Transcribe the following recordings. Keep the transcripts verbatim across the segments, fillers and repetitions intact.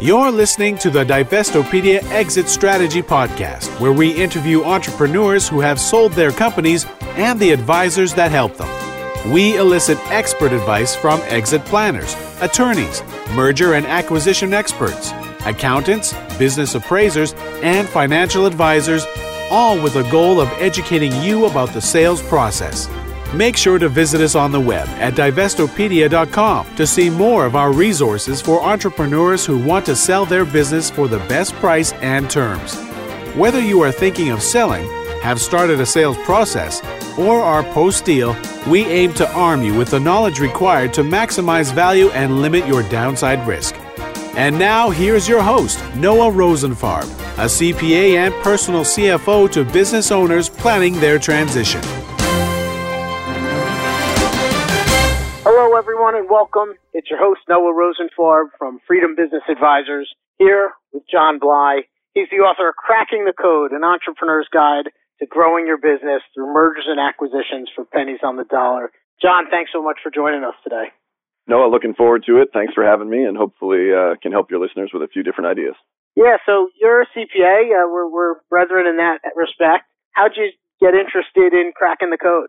You're listening to the Divestopedia Exit Strategy Podcast, where we interview entrepreneurs who have sold their companies and the advisors that help them. We elicit expert advice from exit planners, attorneys, merger and acquisition experts, accountants, business appraisers, and financial advisors, all with the goal of educating you about the sales process. Make sure to visit us on the web at divestopedia dot com to see more of our resources for entrepreneurs who want to sell their business for the best price and terms. Whether you are thinking of selling, have started a sales process, or are post-deal, we aim to arm you with the knowledge required to maximize value and limit your downside risk. And now, here's your host, Noah Rosenfarb, a C P A and personal C F O to business owners planning their transition. Hello, everyone, and welcome. It's your host, Noah Rosenfarb from Freedom Business Advisors, here with John Bly. He's the author of Cracking the Code, an entrepreneur's guide to growing your business through mergers and acquisitions for pennies on the dollar. John, thanks so much for joining us today. Noah, looking forward to it. Thanks for having me, and hopefully uh, can help your listeners with a few different ideas. Yeah, so you're a C P A. Uh, we're, we're brethren in that respect. How'd you get interested in cracking the code?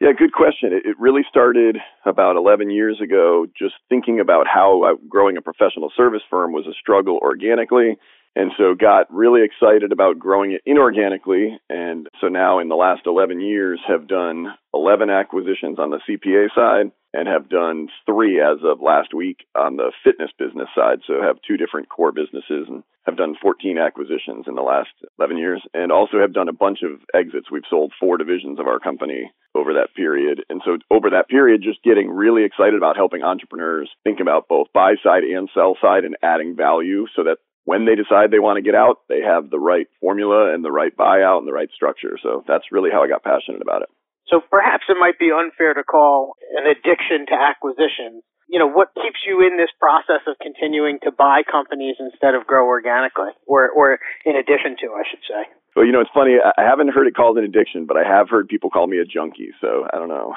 Yeah, good question. It, it really started about eleven years ago, just thinking about how uh, growing a professional service firm was a struggle organically, and so got really excited about growing it inorganically. And so now in the last eleven years have done eleven acquisitions on the C P A side and have done three as of last week on the fitness business side. So have two different core businesses and have done fourteen acquisitions in the last eleven years, and also have done a bunch of exits. We've sold four divisions of our company over that period. And so over that period, just getting really excited about helping entrepreneurs think about both buy side and sell side and adding value so that when they decide they want to get out, they have the right formula and the right buyout and the right structure. So that's really how I got passionate about it. So perhaps it might be unfair to call an addiction to acquisitions. You know, what keeps you in this process of continuing to buy companies instead of grow organically, or, or in addition to, I should say? Well, you know, it's funny. I haven't heard it called an addiction, but I have heard people call me a junkie. So I don't know.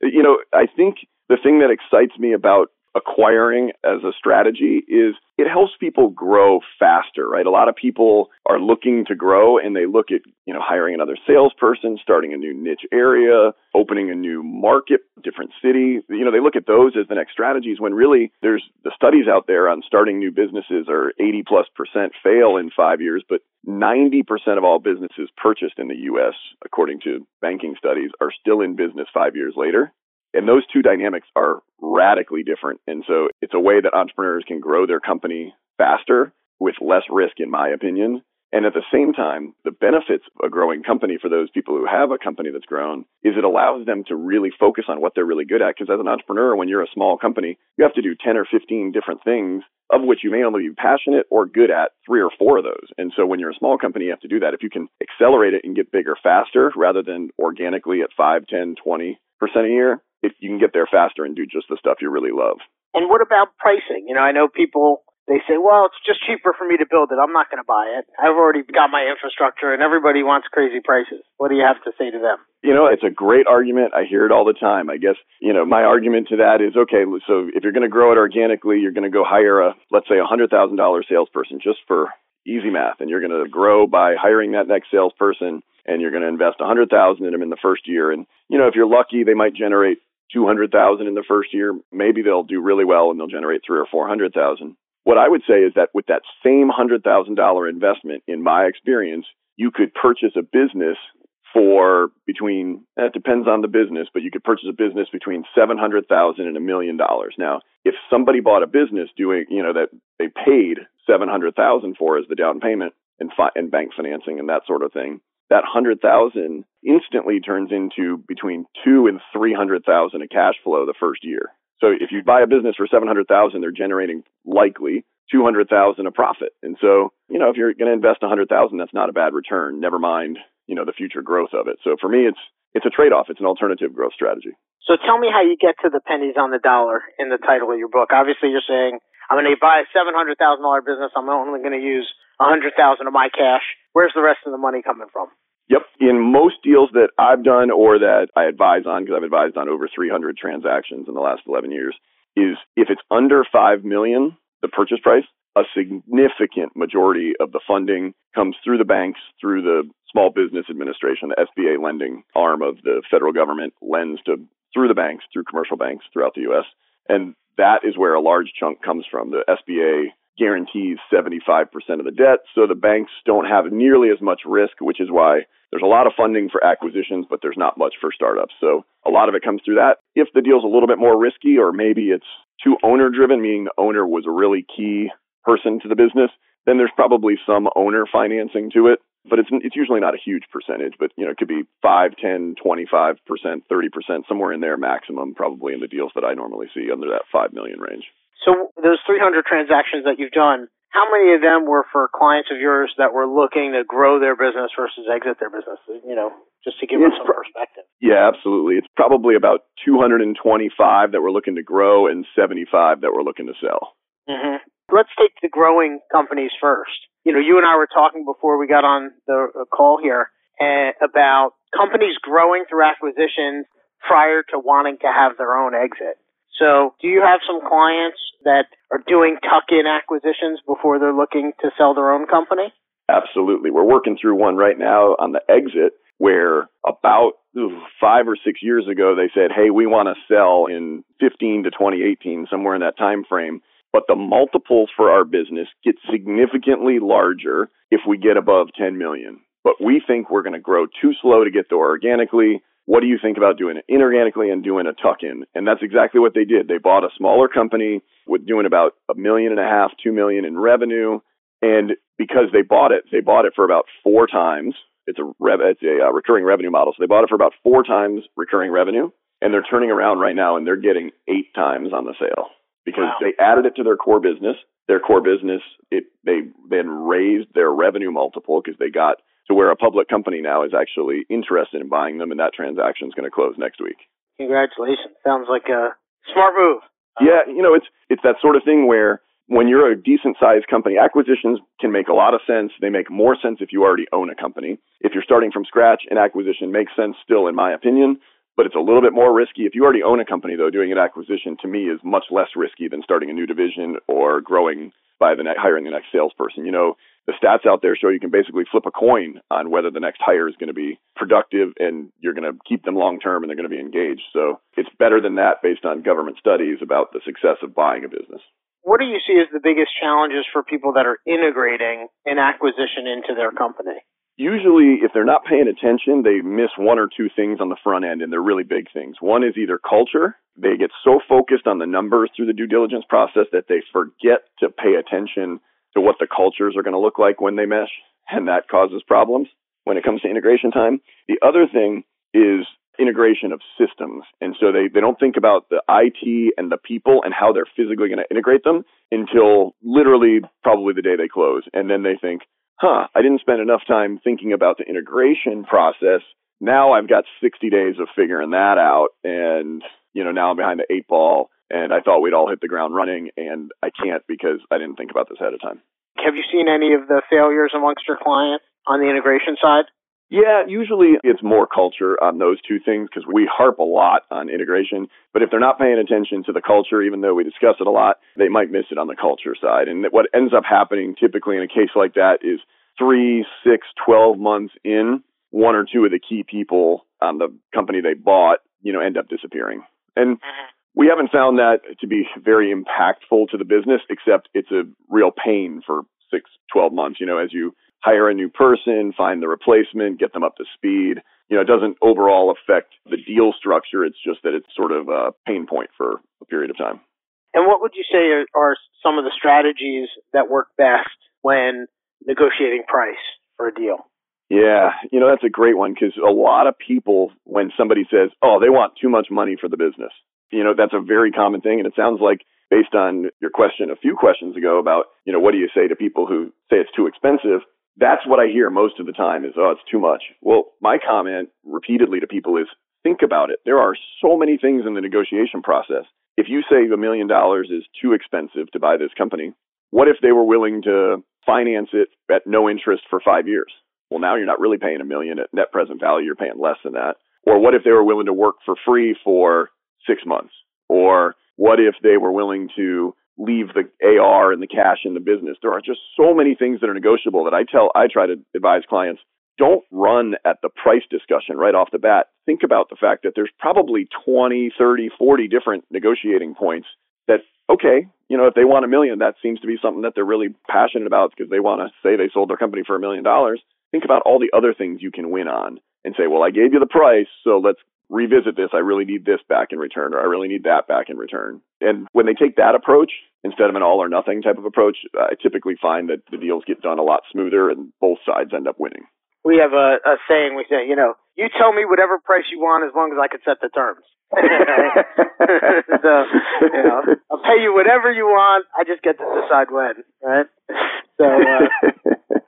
You know, I think the thing that excites me about acquiring as a strategy is it helps people grow faster, right? A lot of people are looking to grow and they look at, you know, hiring another salesperson, starting a new niche area, opening a new market, different city. You know, they look at those as the next strategies when really there's the studies out there on starting new businesses are eighty plus percent fail in five years, but ninety percent of all businesses purchased in the U S, according to banking studies, are still in business five years later. And those two dynamics are radically different. And so it's a way that entrepreneurs can grow their company faster with less risk, in my opinion. And at the same time, the benefits of a growing company for those people who have a company that's grown is it allows them to really focus on what they're really good at. Because as an entrepreneur, when you're a small company, you have to do ten or fifteen different things, of which you may only be passionate or good at three or four of those. And so when you're a small company, you have to do that. If you can accelerate it and get bigger faster rather than organically at five, ten, twenty percent a year, if you can get there faster and do just the stuff you really love. And what about pricing? You know, I know people, they say, well, it's just cheaper for me to build it. I'm not going to buy it. I've already got my infrastructure and everybody wants crazy prices. What do you have to say to them? You know, it's a great argument. I hear it all the time. I guess, you know, my argument to that is, okay, so if you're going to grow it organically, you're going to go hire a, let's say, one hundred thousand dollars salesperson just for easy math. And you're going to grow by hiring that next salesperson and you're going to invest one hundred thousand dollars in them in the first year. And, you know, if you're lucky, they might generate two hundred thousand in the first year, maybe they'll do really well and they'll generate three or four hundred thousand. What I would say is that with that same hundred thousand dollar investment, in my experience, you could purchase a business for between, it depends on the business, but you could purchase a business between seven hundred thousand and a million dollars. Now, if somebody bought a business doing, you know, that they paid seven hundred thousand for as the down payment and fi- and bank financing and that sort of thing, that one hundred thousand dollars instantly turns into between two hundred thousand and three hundred thousand dollars of cash flow the first year. So if you buy a business for seven hundred thousand dollars, they're generating likely two hundred thousand dollars of profit. And so, you know, if you're going to invest one hundred thousand dollars, that's not a bad return, never mind, you know, the future growth of it. So for me, it's it's a trade-off. It's an alternative growth strategy. So tell me how you get to the pennies on the dollar in the title of your book. Obviously, you're saying, I'm going to buy a seven hundred thousand dollars business. I'm only going to use one hundred thousand dollars of my cash. Where's the rest of the money coming from? Yep. In most deals that I've done or that I advise on, because I've advised on over three hundred transactions in the last eleven years, is if it's under five million dollars, the purchase price, a significant majority of the funding comes through the banks, through the Small Business Administration, the S B A lending arm of the federal government lends to through the banks, through commercial banks throughout the U S. And that is where a large chunk comes from. The S B A guarantees seventy-five percent of the debt, so the banks don't have nearly as much risk, which is why there's a lot of funding for acquisitions, but there's not much for startups. So a lot of it comes through that. If the deal's a little bit more risky, or maybe it's too owner-driven, meaning the owner was a really key person to the business, then there's probably some owner financing to it, but it's it's usually not a huge percentage, but you know, it could be five, ten, twenty-five percent, thirty percent, somewhere in there maximum, probably in the deals that I normally see under that five million range. So those three hundred transactions that you've done, how many of them were for clients of yours that were looking to grow their business versus exit their business, you know, just to give us some pro- perspective? Yeah, absolutely. It's probably about two hundred twenty-five that were looking to grow and seventy-five that were looking to sell. Mm-hmm. Let's take the growing companies first. You know, you and I were talking before we got on the call here uh, about companies growing through acquisitions prior to wanting to have their own exit. So do you have some clients that are doing tuck-in acquisitions before they're looking to sell their own company? Absolutely. We're working through one right now on the exit where about ooh, five or six years ago, they said, hey, we want to sell in fifteen to twenty eighteen, somewhere in that time frame. But the multiples for our business get significantly larger if we get above ten million. But we think we're going to grow too slow to get there organically. What do you think about doing it inorganically and doing a tuck-in? And that's exactly what they did. They bought a smaller company with doing about a million and a half, two million in revenue. And because they bought it, they bought it for about four times. It's a, rev- it's a uh, recurring revenue model. So they bought it for about four times recurring revenue. And they're turning around right now and they're getting eight times on the sale. Because wow. They added it to their core business. Their core business, it they then raised their revenue multiple because they got to where a public company now is actually interested in buying them, and that transaction is going to close next week. Congratulations. Sounds like a smart move. Yeah, you know, it's it's that sort of thing where when you're a decent-sized company, acquisitions can make a lot of sense. They make more sense if you already own a company. If you're starting from scratch, an acquisition makes sense still, in my opinion. But it's a little bit more risky. If you already own a company, though, doing an acquisition to me is much less risky than starting a new division or growing by the ne- hiring the next salesperson. You know, the stats out there show you can basically flip a coin on whether the next hire is going to be productive and you're going to keep them long term and they're going to be engaged. So it's better than that based on government studies about the success of buying a business. What do you see as the biggest challenges for people that are integrating an acquisition into their company? Usually, if they're not paying attention, they miss one or two things on the front end, and they're really big things. One is either culture. They get so focused on the numbers through the due diligence process that they forget to pay attention to what the cultures are going to look like when they mesh, and that causes problems when it comes to integration time. The other thing is integration of systems. And so they, they don't think about the I T and the people and how they're physically going to integrate them until literally probably the day they close. And then they think, huh, I didn't spend enough time thinking about the integration process. Now I've got sixty days of figuring that out. And, you know, now I'm behind the eight ball and I thought we'd all hit the ground running and I can't because I didn't think about this ahead of time. Have you seen any of the failures amongst your clients on the integration side? Yeah, usually it's more culture on those two things because we harp a lot on integration. But if they're not paying attention to the culture, even though we discuss it a lot, they might miss it on the culture side. And what ends up happening typically in a case like that is three, six, twelve months in, one or two of the key people on the company they bought, you know, end up disappearing. And we haven't found that to be very impactful to the business, except it's a real pain for six, twelve months, you know, as you hire a new person, find the replacement, get them up to speed. You know, it doesn't overall affect the deal structure. It's just that it's sort of a pain point for a period of time. And what would you say are, are some of the strategies that work best when negotiating price for a deal? Yeah, you know, that's a great one because a lot of people, when somebody says, oh, they want too much money for the business, you know, that's a very common thing. And it sounds like based on your question a few questions ago about, you know, what do you say to people who say it's too expensive? That's what I hear most of the time is, oh, it's too much. Well, my comment repeatedly to people is, think about it. There are so many things in the negotiation process. If you say a million dollars is too expensive to buy this company, what if they were willing to finance it at no interest for five years? Well, now you're not really paying a million at net present value. You're paying less than that. Or what if they were willing to work for free for six months? Or What if they were willing to leave the A R and the cash in the business? There are just so many things that are negotiable that I tell, I try to advise clients, don't run at the price discussion right off the bat. Think about the fact that there's probably twenty, thirty, forty different negotiating points that, okay, you know, if they want a million, that seems to be something that they're really passionate about because they want to say they sold their company for a million dollars. Think about all the other things you can win on and say, well, I gave you the price, so let's revisit this. I really need this back in return, or I really need that back in return. And when they take that approach, instead of an all or nothing type of approach, I typically find that the deals get done a lot smoother and both sides end up winning. We have a, a saying, we say, you know, you tell me whatever price you want as long as I can set the terms. So, you know, I'll pay you whatever you want. I just get to decide when, right? So, uh,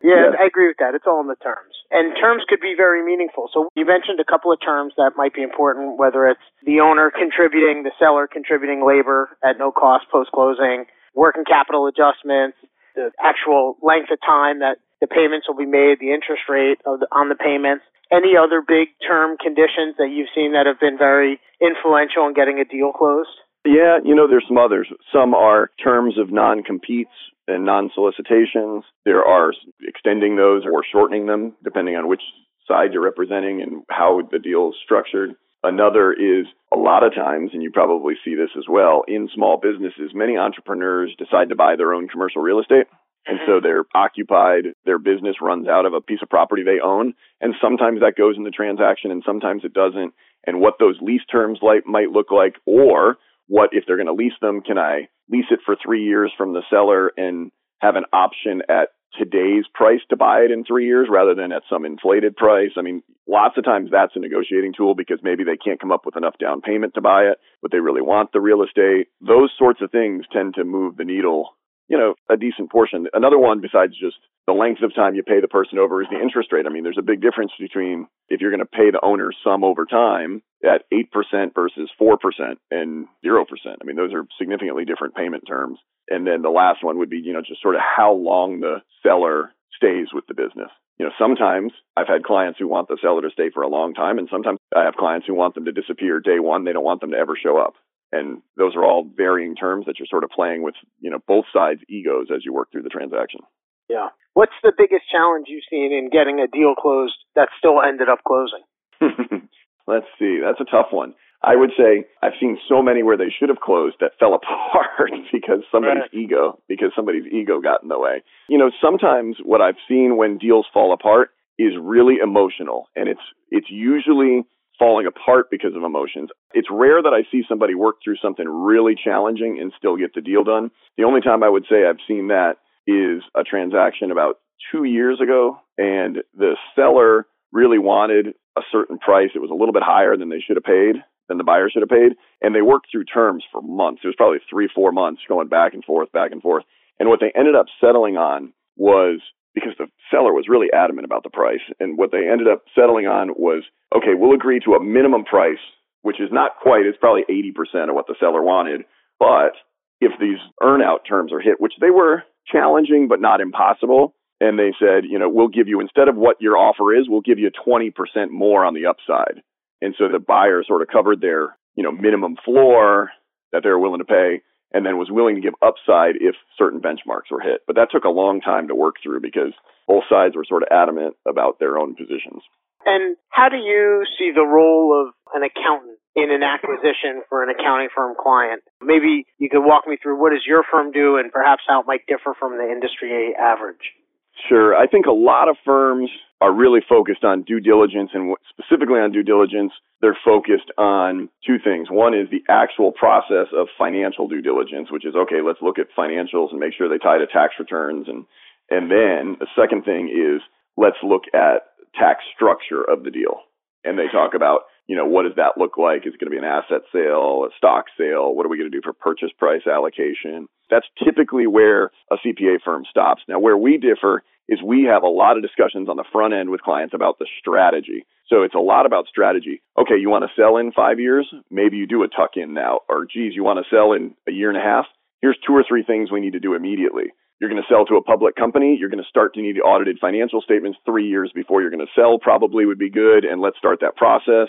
yeah, yeah, I agree with that. It's all in the terms. And terms could be very meaningful. So you mentioned a couple of terms that might be important, whether it's the owner contributing, the seller contributing labor at no cost post-closing, working capital adjustments, the actual length of time that the payments will be made, the interest rate of the, on the payments. Any other big term conditions that you've seen that have been very influential in getting a deal closed? Yeah, you know, there's some others. Some are terms of non-competes and non-solicitations. There are extending those or shortening them, depending on which side you're representing and how the deal is structured. Another is, a lot of times, and you probably see this as well, in small businesses, many entrepreneurs decide to buy their own commercial real estate. And so they're occupied, their business runs out of a piece of property they own, and sometimes that goes in the transaction and sometimes it doesn't. And what those lease terms like might look like, or what if they're going to lease them, can I lease it for three years from the seller and have an option at today's price to buy it in three years rather than at some inflated price? I mean, lots of times that's a negotiating tool because maybe they can't come up with enough down payment to buy it, but they really want the real estate. Those sorts of things tend to move the needle, you know, a decent portion. Another one besides just the length of time you pay the person over is the interest rate. I mean, there's a big difference between if you're going to pay the owner some over time at eight percent versus four percent and zero percent. I mean, those are significantly different payment terms. And then the last one would be, you know, just sort of how long the seller stays with the business. You know, sometimes I've had clients who want the seller to stay for a long time, and sometimes I have clients who want them to disappear day one. They don't want them to ever show up. And those are all varying terms that you're sort of playing with, you know, both sides' egos as you work through the transaction. Yeah. What's the biggest challenge you've seen in getting a deal closed that still ended up closing? Let's see. That's a tough one. I would say I've seen so many where they should have closed that fell apart because somebody's right. ego, because somebody's ego got in the way. You know, sometimes what I've seen when deals fall apart is really emotional, and it's it's usually falling apart because of emotions. It's rare that I see somebody work through something really challenging and still get the deal done. The only time I would say I've seen that is a transaction about two years ago, and the seller really wanted a certain price. It was a little bit higher than they should have paid, than the buyer should have paid, and they worked through terms for months. It was probably three, four months going back and forth, back and forth. And what they ended up settling on was, because the seller was really adamant about the price, and what they ended up settling on was, okay, we'll agree to a minimum price, which is not quite, it's probably eighty percent of what the seller wanted. But if these earn-out terms are hit, which they were challenging but not impossible, and they said, you know, we'll give you, instead of what your offer is, we'll give you twenty percent more on the upside. And so the buyer sort of covered their, you know, minimum floor that they were willing to pay, and then was willing to give upside if certain benchmarks were hit. But that took a long time to work through because both sides were sort of adamant about their own positions. And how do you see the role of an accountant in an acquisition for an accounting firm client? Maybe you could walk me through what does your firm do and perhaps how it might differ from the industry average? Sure. I think a lot of firms are really focused on due diligence, and specifically on due diligence, they're focused on two things. One is the actual process of financial due diligence, which is, okay, let's look at financials and make sure they tie to tax returns. And, and then the second thing is, let's look at tax structure of the deal. And they talk about, you know, what does that look like? Is it going to be an asset sale, a stock sale? What are we going to do for purchase price allocation? That's typically where a C P A firm stops. Now, where we differ is we have a lot of discussions on the front end with clients about the strategy. So it's a lot about strategy. Okay, you want to sell in five years? Maybe you do a tuck-in now. Or, geez, you want to sell in a year and a half? Here's two or three things we need to do immediately. You're going to sell to a public company. You're going to start to need audited financial statements three years before you're going to sell, probably would be good. And let's start that process.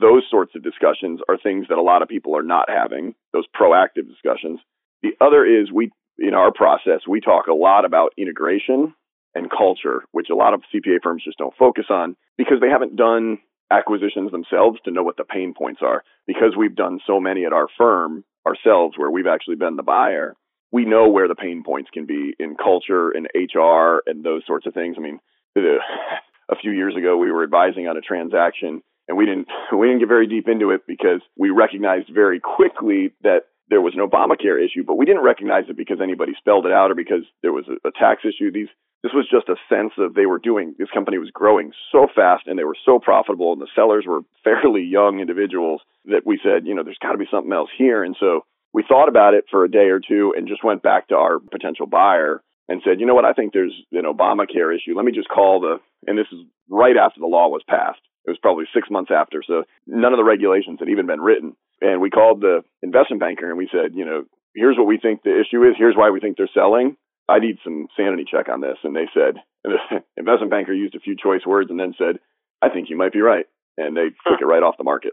those sorts of discussions are things that a lot of people are not having, those proactive discussions. The other is we, in our process, we talk a lot about integration and culture, which a lot of C P A firms just don't focus on because they haven't done acquisitions themselves to know what the pain points are. Because we've done so many at our firm ourselves where we've actually been the buyer, we know where the pain points can be in culture and H R and those sorts of things. I mean, a few years ago, we were advising on a transaction and we didn't, we didn't get very deep into it because we recognized very quickly that there was an Obamacare issue, but we didn't recognize it because anybody spelled it out or because there was a, a tax issue. These, this was just a sense of they were doing, this company was growing so fast and they were so profitable and the sellers were fairly young individuals that we said, you know, there's got to be something else here. And so we thought about it for a day or two and just went back to our potential buyer and said, you know what, I think there's an Obamacare issue. Let me just call the, and this is right after the law was passed. It was probably six months after. So none of the regulations had even been written. And we called the investment banker and we said, you know, here's what we think the issue is. Here's why we think they're selling. I need some sanity check on this. And they said, and the investment banker used a few choice words and then said, I think you might be right. And they took it right off the market.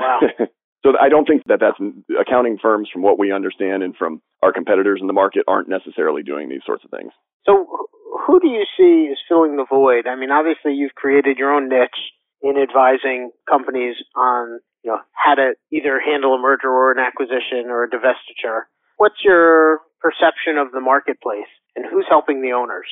Wow. So I don't think that that's accounting firms, from what we understand and from our competitors in the market, aren't necessarily doing these sorts of things. So who do you see is filling the void? I mean, obviously, you've created your own niche in advising companies on, you know, how to either handle a merger or an acquisition or a divestiture. What's your perception of the marketplace and who's helping the owners?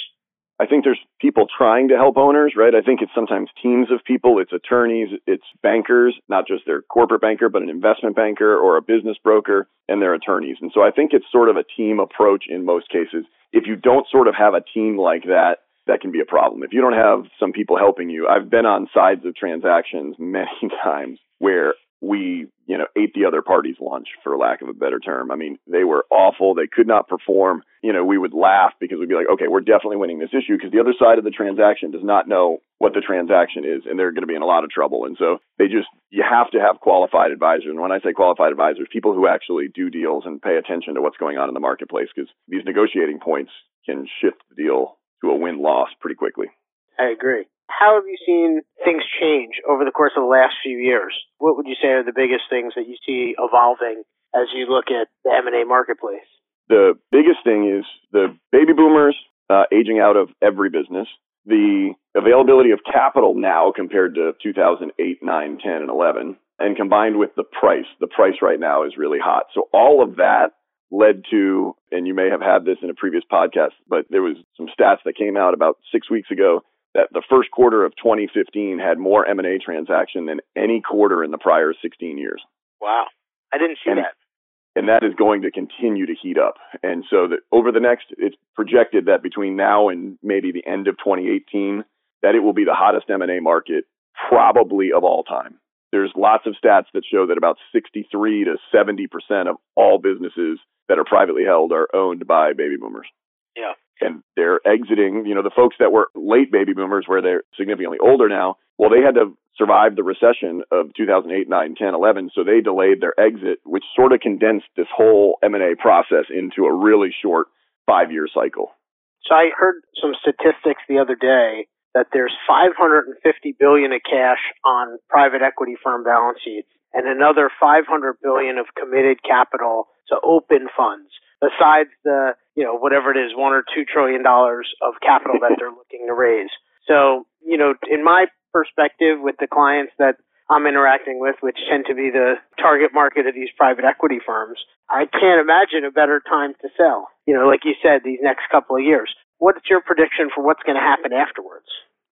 I think there's people trying to help owners, right? I think it's sometimes teams of people. It's attorneys, it's bankers, not just their corporate banker, but an investment banker or a business broker and their attorneys. And so I think it's sort of a team approach in most cases. If you don't sort of have a team like that, that can be a problem. If you don't have some people helping you, I've been on sides of transactions many times where we, you know, ate the other party's lunch, for lack of a better term. I mean, they were awful. They could not perform. You know, we would laugh because we'd be like, okay, we're definitely winning this issue because the other side of the transaction does not know what the transaction is, and they're going to be in a lot of trouble. And so they just, you have to have qualified advisors. And when I say qualified advisors, people who actually do deals and pay attention to what's going on in the marketplace, because these negotiating points can shift the deal to a win-loss pretty quickly. I agree. How have you seen things change over the course of the last few years? What would you say are the biggest things that you see evolving as you look at the M and A marketplace? The biggest thing is the baby boomers uh, aging out of every business, the availability of capital now compared to two thousand eight, nine, ten, and eleven, and combined with the price. The price right now is really hot. So all of that led to, and you may have had this in a previous podcast, but there was some stats that came out about six weeks ago that the first quarter of twenty fifteen had more M and A transaction than any quarter in the prior sixteen years. Wow. I didn't see and, that. And that is going to continue to heat up. And so that over the next, it's projected that between now and maybe the end of twenty eighteen, that it will be the hottest M and A market probably of all time. There's lots of stats that show that about sixty-three to seventy percent of all businesses that are privately held are owned by baby boomers. Yeah. And they're exiting, you know, the folks that were late baby boomers where they're significantly older now, well, they had to survive the recession of two thousand eight, nine, ten, eleven. So they delayed their exit, which sort of condensed this whole M and A process into a really short five-year cycle. So I heard some statistics the other day that there's five hundred fifty billion dollars of cash on private equity firm balance sheets and another five hundred billion dollars of committed capital to open funds, besides the, you know, whatever it is, one or two trillion dollars of capital that they're looking to raise. So, you know, in my perspective with the clients that I'm interacting with, which tend to be the target market of these private equity firms, I can't imagine a better time to sell, you know, like you said, these next couple of years. What's your prediction for what's going to happen afterwards?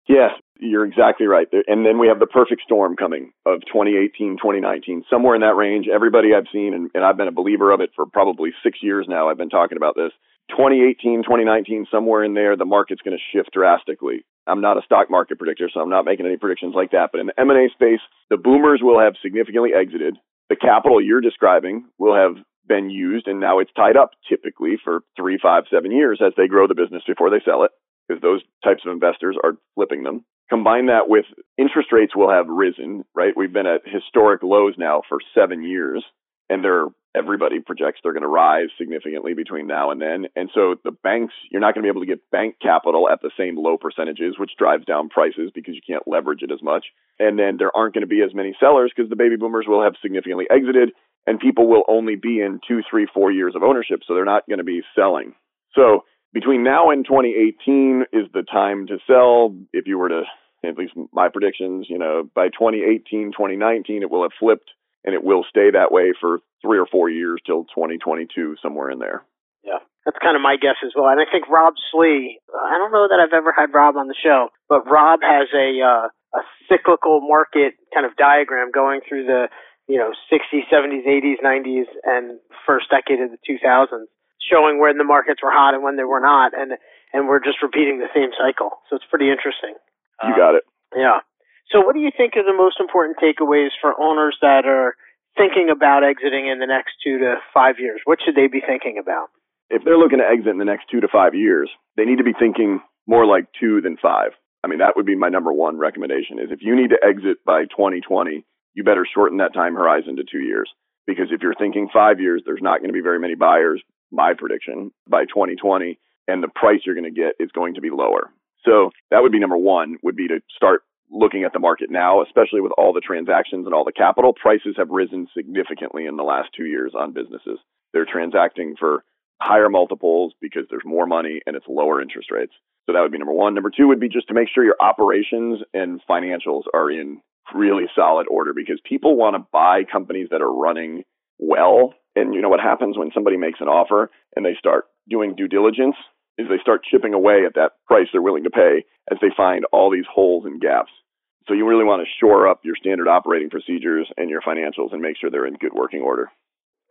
Yes, you're exactly right. And then we have the perfect storm coming of twenty eighteen, twenty nineteen, somewhere in that range. Everybody I've seen, and, and I've been a believer of it for probably six years now, I've been talking about this. twenty eighteen, twenty nineteen, somewhere in there, the market's going to shift drastically. I'm not a stock market predictor, so I'm not making any predictions like that. But in the M and A space, the boomers will have significantly exited. The capital you're describing will have been used, and now it's tied up typically for three, five, seven years as they grow the business before they sell it, because those types of investors are flipping them. Combine that with interest rates will have risen, right? We've been at historic lows now for seven years, and they're everybody projects they're going to rise significantly between now and then. And so the banks, you're not going to be able to get bank capital at the same low percentages, which drives down prices because you can't leverage it as much. And then there aren't going to be as many sellers because the baby boomers will have significantly exited and people will only be in two, three, four years of ownership. So they're not going to be selling. So between now and twenty eighteen is the time to sell. If you were to, at least my predictions, you know, by twenty eighteen, twenty nineteen, it will have flipped. And it will stay that way for three or four years till twenty twenty-two, somewhere in there. Yeah, that's kind of my guess as well. And I think Rob Slee, I don't know that I've ever had Rob on the show, but Rob has a uh, a cyclical market kind of diagram going through the, you know, sixties, seventies, eighties, nineties, and first decade of the two thousands, showing when the markets were hot and when they were not. And, and we're just repeating the same cycle. So it's pretty interesting. You got it. Um, yeah. So what do you think are the most important takeaways for owners that are thinking about exiting in the next two to five years? What should they be thinking about? If they're looking to exit in the next two to five years, they need to be thinking more like two than five. I mean, that would be my number one recommendation is if you need to exit by twenty twenty, you better shorten that time horizon to two years. Because if you're thinking five years, there's not going to be very many buyers, my prediction, by twenty twenty, and the price you're going to get is going to be lower. So that would be number one, would be to start looking at the market now, especially with all the transactions and all the capital, prices have risen significantly in the last two years on businesses. They're transacting for higher multiples because there's more money and it's lower interest rates. So that would be number one. Number two would be just to make sure your operations and financials are in really solid order because people want to buy companies that are running well. And you know what happens when somebody makes an offer and they start doing due diligence? Is they start chipping away at that price they're willing to pay as they find all these holes and gaps. So you really want to shore up your standard operating procedures and your financials and make sure they're in good working order.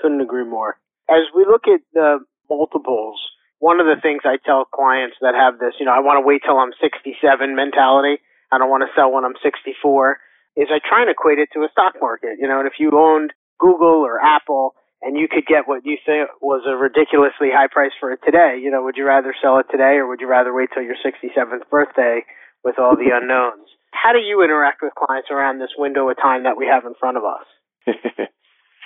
Couldn't agree more. As we look at the multiples, one of the things I tell clients that have this, you know, I want to wait till I'm sixty-seven mentality. I don't want to sell when I'm sixty-four, is I try and equate it to a stock market. You know, and if you owned Google or Apple, and you could get what you think was a ridiculously high price for it today. You know, would you rather sell it today or would you rather wait till your sixty-seventh birthday with all the unknowns? How do you interact with clients around this window of time that we have in front of us?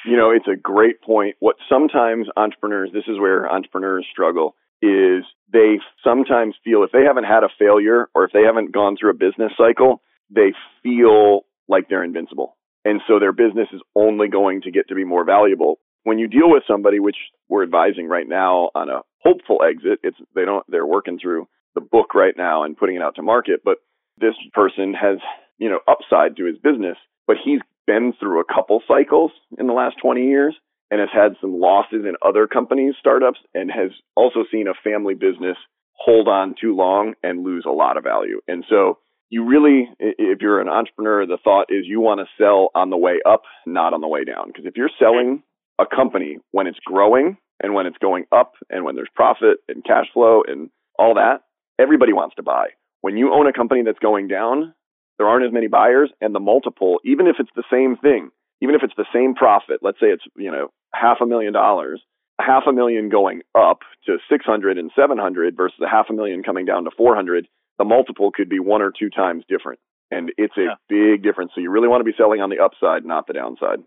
You know, it's a great point. What sometimes entrepreneurs, this is where entrepreneurs struggle, is they sometimes feel if they haven't had a failure or if they haven't gone through a business cycle, they feel like they're invincible. And so their business is only going to get to be more valuable. When you deal with somebody, which we're advising right now on a hopeful exit, it's they don't they're working through the book right now and putting it out to market, but this person has, you know, upside to his business, but he's been through a couple cycles in the last twenty years and has had some losses in other companies, startups, and has also seen a family business hold on too long and lose a lot of value. And so you really, if you're an entrepreneur, the thought is you want to sell on the way up, not on the way down. Because if you're selling a company when it's growing and when it's going up and when there's profit and cash flow and all that, everybody wants to buy. When you own a company that's going down, there aren't as many buyers, and the multiple, even if it's the same thing, even if it's the same profit, let's say it's, you know, half a million dollars, half a million going up to six hundred and seven hundred versus a half a million coming down to four hundred, the multiple could be one or two times different. And it's a yeah. big difference. So you really want to be selling on the upside, not the downside.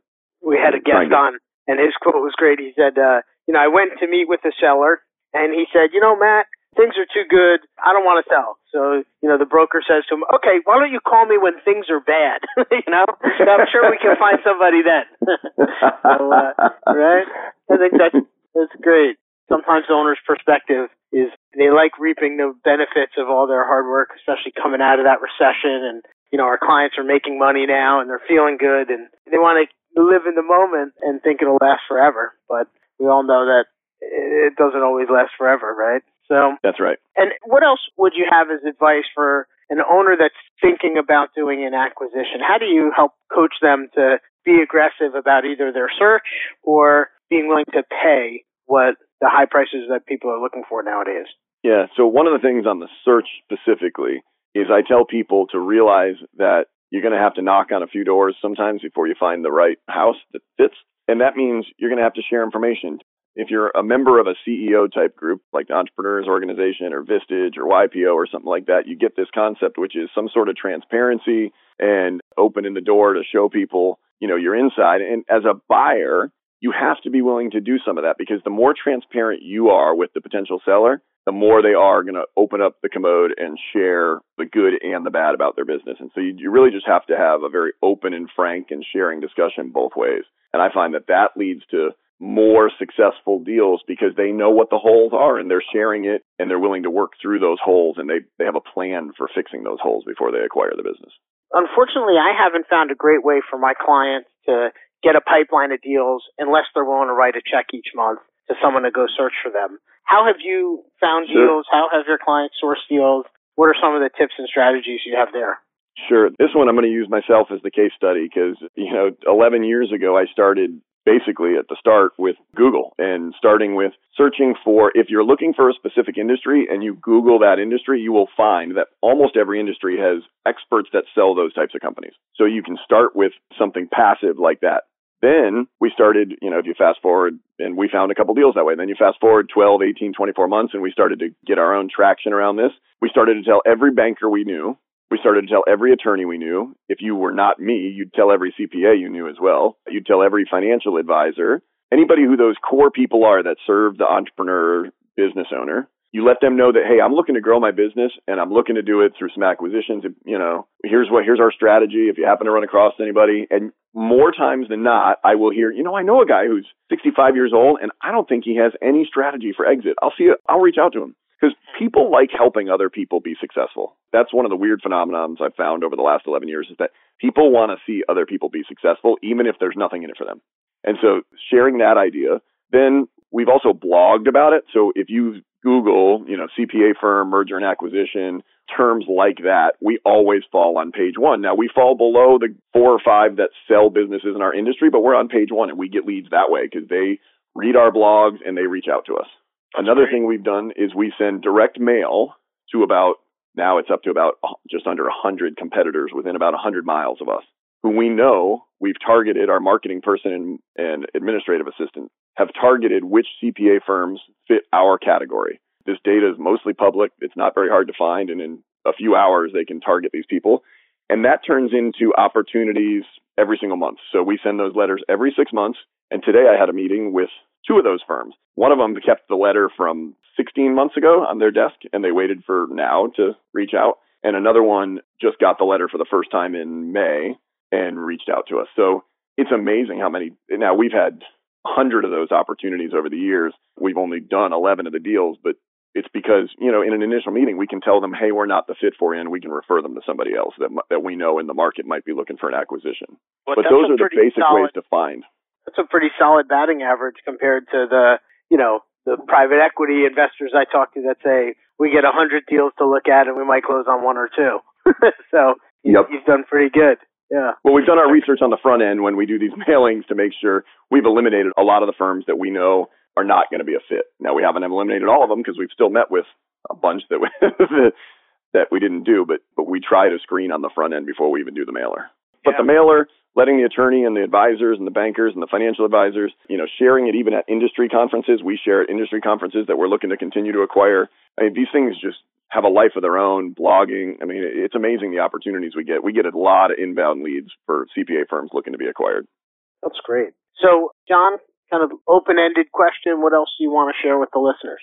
We had a guest on. And his quote was great. He said, uh, you know, I went to meet with a seller and he said, you know, Matt, things are too good. I don't want to sell. So, you know, the broker says to him, okay, why don't you call me when things are bad? You know, so I'm sure we can find somebody then. so, uh, right? I think that's, that's great. Sometimes the owner's perspective is they like reaping the benefits of all their hard work, especially coming out of that recession. And, you know, our clients are making money now and they're feeling good and they want to live in the moment and think it'll last forever. But we all know that it doesn't always last forever, right? So that's right. And what else would you have as advice for an owner that's thinking about doing an acquisition? How do you help coach them to be aggressive about either their search or being willing to pay what the high prices that people are looking for nowadays? Yeah. So one of the things on the search specifically is I tell people to realize that you're going to have to knock on a few doors sometimes before you find the right house that fits. And that means you're going to have to share information. If you're a member of a C E O type group, like the Entrepreneurs Organization or Vistage or Y P O or something like that, you get this concept, which is some sort of transparency and opening the door to show people, you know, your inside. And as a buyer, you have to be willing to do some of that, because the more transparent you are with the potential seller, the more they are going to open up the commode and share the good and the bad about their business. And so you, you really just have to have a very open and frank and sharing discussion both ways. And I find that that leads to more successful deals, because they know what the holes are and they're sharing it and they're willing to work through those holes, and they, they have a plan for fixing those holes before they acquire the business. Unfortunately, I haven't found a great way for my clients to get a pipeline of deals unless they're willing to write a check each month to someone to go search for them. How have you found sure. deals? How have your clients sourced deals? What are some of the tips and strategies you have there? Sure. This one I'm going to use myself as the case study, because, you know, eleven years ago, I started basically at the start with Google, and starting with searching for, if you're looking for a specific industry and you Google that industry, you will find that almost every industry has experts that sell those types of companies. So you can start with something passive like that. Then we started, you know, if you fast forward, and we found a couple deals that way. Then you fast forward twelve, eighteen, twenty-four months, and we started to get our own traction around this. We started to tell every banker we knew. We started to tell every attorney we knew. If you were not me, you'd tell every C P A you knew as well. You'd tell every financial advisor, anybody who those core people are that serve the entrepreneur business owner. You let them know that, hey, I'm looking to grow my business and I'm looking to do it through some acquisitions. You know, here's what, here's our strategy. If you happen to run across anybody, and more times than not, I will hear, you know, I know a guy who's sixty-five years old and I don't think he has any strategy for exit. I'll see it. I'll reach out to him. Because people like helping other people be successful. That's one of the weird phenomenons I've found over the last eleven years, is that people want to see other people be successful, even if there's nothing in it for them. And so sharing that idea, then we've also blogged about it. So if you Google, you know, C P A firm, merger and acquisition, terms like that, we always fall on page one. Now, we fall below the four or five that sell businesses in our industry, but we're on page one and we get leads that way because they read our blogs and they reach out to us. Another thing we've done is we send direct mail to about, now it's up to about just under one hundred competitors within about one hundred miles of us, who we know we've targeted. Our marketing person and administrative assistant have targeted which C P A firms fit our category. This data is mostly public. It's not very hard to find. And in a few hours, they can target these people. And that turns into opportunities every single month. So we send those letters every six months. And today I had a meeting with two of those firms. One of them kept the letter from sixteen months ago on their desk, and they waited for now to reach out. And another one just got the letter for the first time in May and reached out to us. So it's amazing how many. Now, we've had one hundred of those opportunities over the years. We've only done eleven of the deals, but it's because, you know, in an initial meeting, we can tell them, hey, we're not the fit for you, and we can refer them to somebody else that that we know in the market might be looking for an acquisition. Well, but those are the basic solid ways to find. That's a pretty solid batting average compared to the, you know, the private equity investors I talk to that say, we get one hundred deals to look at and we might close on one or two. So yep. You've done pretty good. Yeah. Well, we've done our research on the front end when we do these mailings to make sure we've eliminated a lot of the firms that we know are not going to be a fit. Now, we haven't eliminated all of them because we've still met with a bunch that we, that we didn't do, but, but we try to screen on the front end before we even do the mailer. But yeah. The mailer, letting the attorney and the advisors and the bankers and the financial advisors, you know, sharing it even at industry conferences. We share at industry conferences that we're looking to continue to acquire. I mean, these things just have a life of their own, blogging. I mean, it's amazing the opportunities we get. We get a lot of inbound leads for C P A firms looking to be acquired. That's great. So, John, kind of open-ended question. What else do you want to share with the listeners?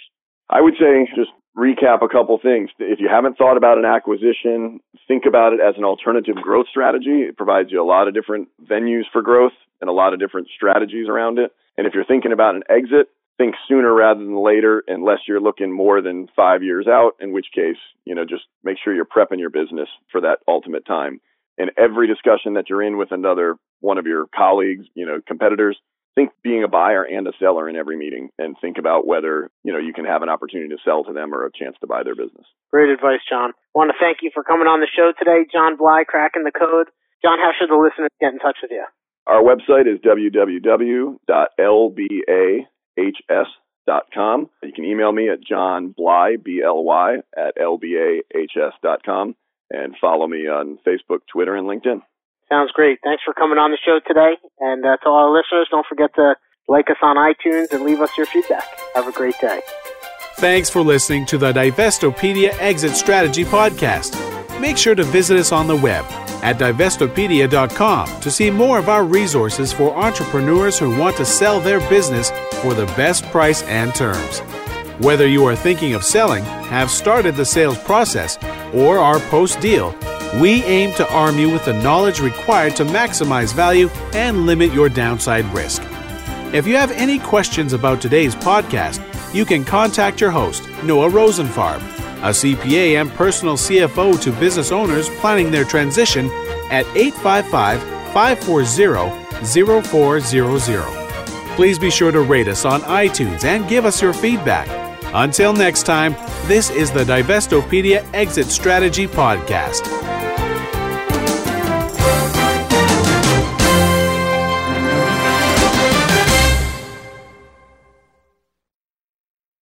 I would say just recap a couple things. If you haven't thought about an acquisition, think about it as an alternative growth strategy. It provides you a lot of different venues for growth and a lot of different strategies around it. And if you're thinking about an exit, think sooner rather than later, unless you're looking more than five years out, in which case, you know, just make sure you're prepping your business for that ultimate time. In every discussion that you're in with another one of your colleagues, you know, competitors, think being a buyer and a seller in every meeting, and think about whether, you know, you can have an opportunity to sell to them or a chance to buy their business. Great advice, John. I want to thank you for coming on the show today. John Bly, Cracking the Code. John, how should the listeners get in touch with you? Our website is w w w dot l b a h s dot com. You can email me at johnbly, B L Y, at l b a h s dot com, and follow me on Facebook, Twitter, and LinkedIn. Sounds great. Thanks for coming on the show today. And uh, to all our listeners, don't forget to like us on iTunes and leave us your feedback. Have a great day. Thanks for listening to the Divestopedia Exit Strategy Podcast. Make sure to visit us on the web, at divestopedia dot com to see more of our resources for entrepreneurs who want to sell their business for the best price and terms. Whether you are thinking of selling, have started the sales process, or are post-deal, we aim to arm you with the knowledge required to maximize value and limit your downside risk. If you have any questions about today's podcast, you can contact your host, Noah Rosenfarb, a C P A and personal C F O to business owners planning their transition, at eight five five, five four zero, zero four zero zero. Please be sure to rate us on iTunes and give us your feedback. Until next time, this is the Divestopedia Exit Strategy Podcast.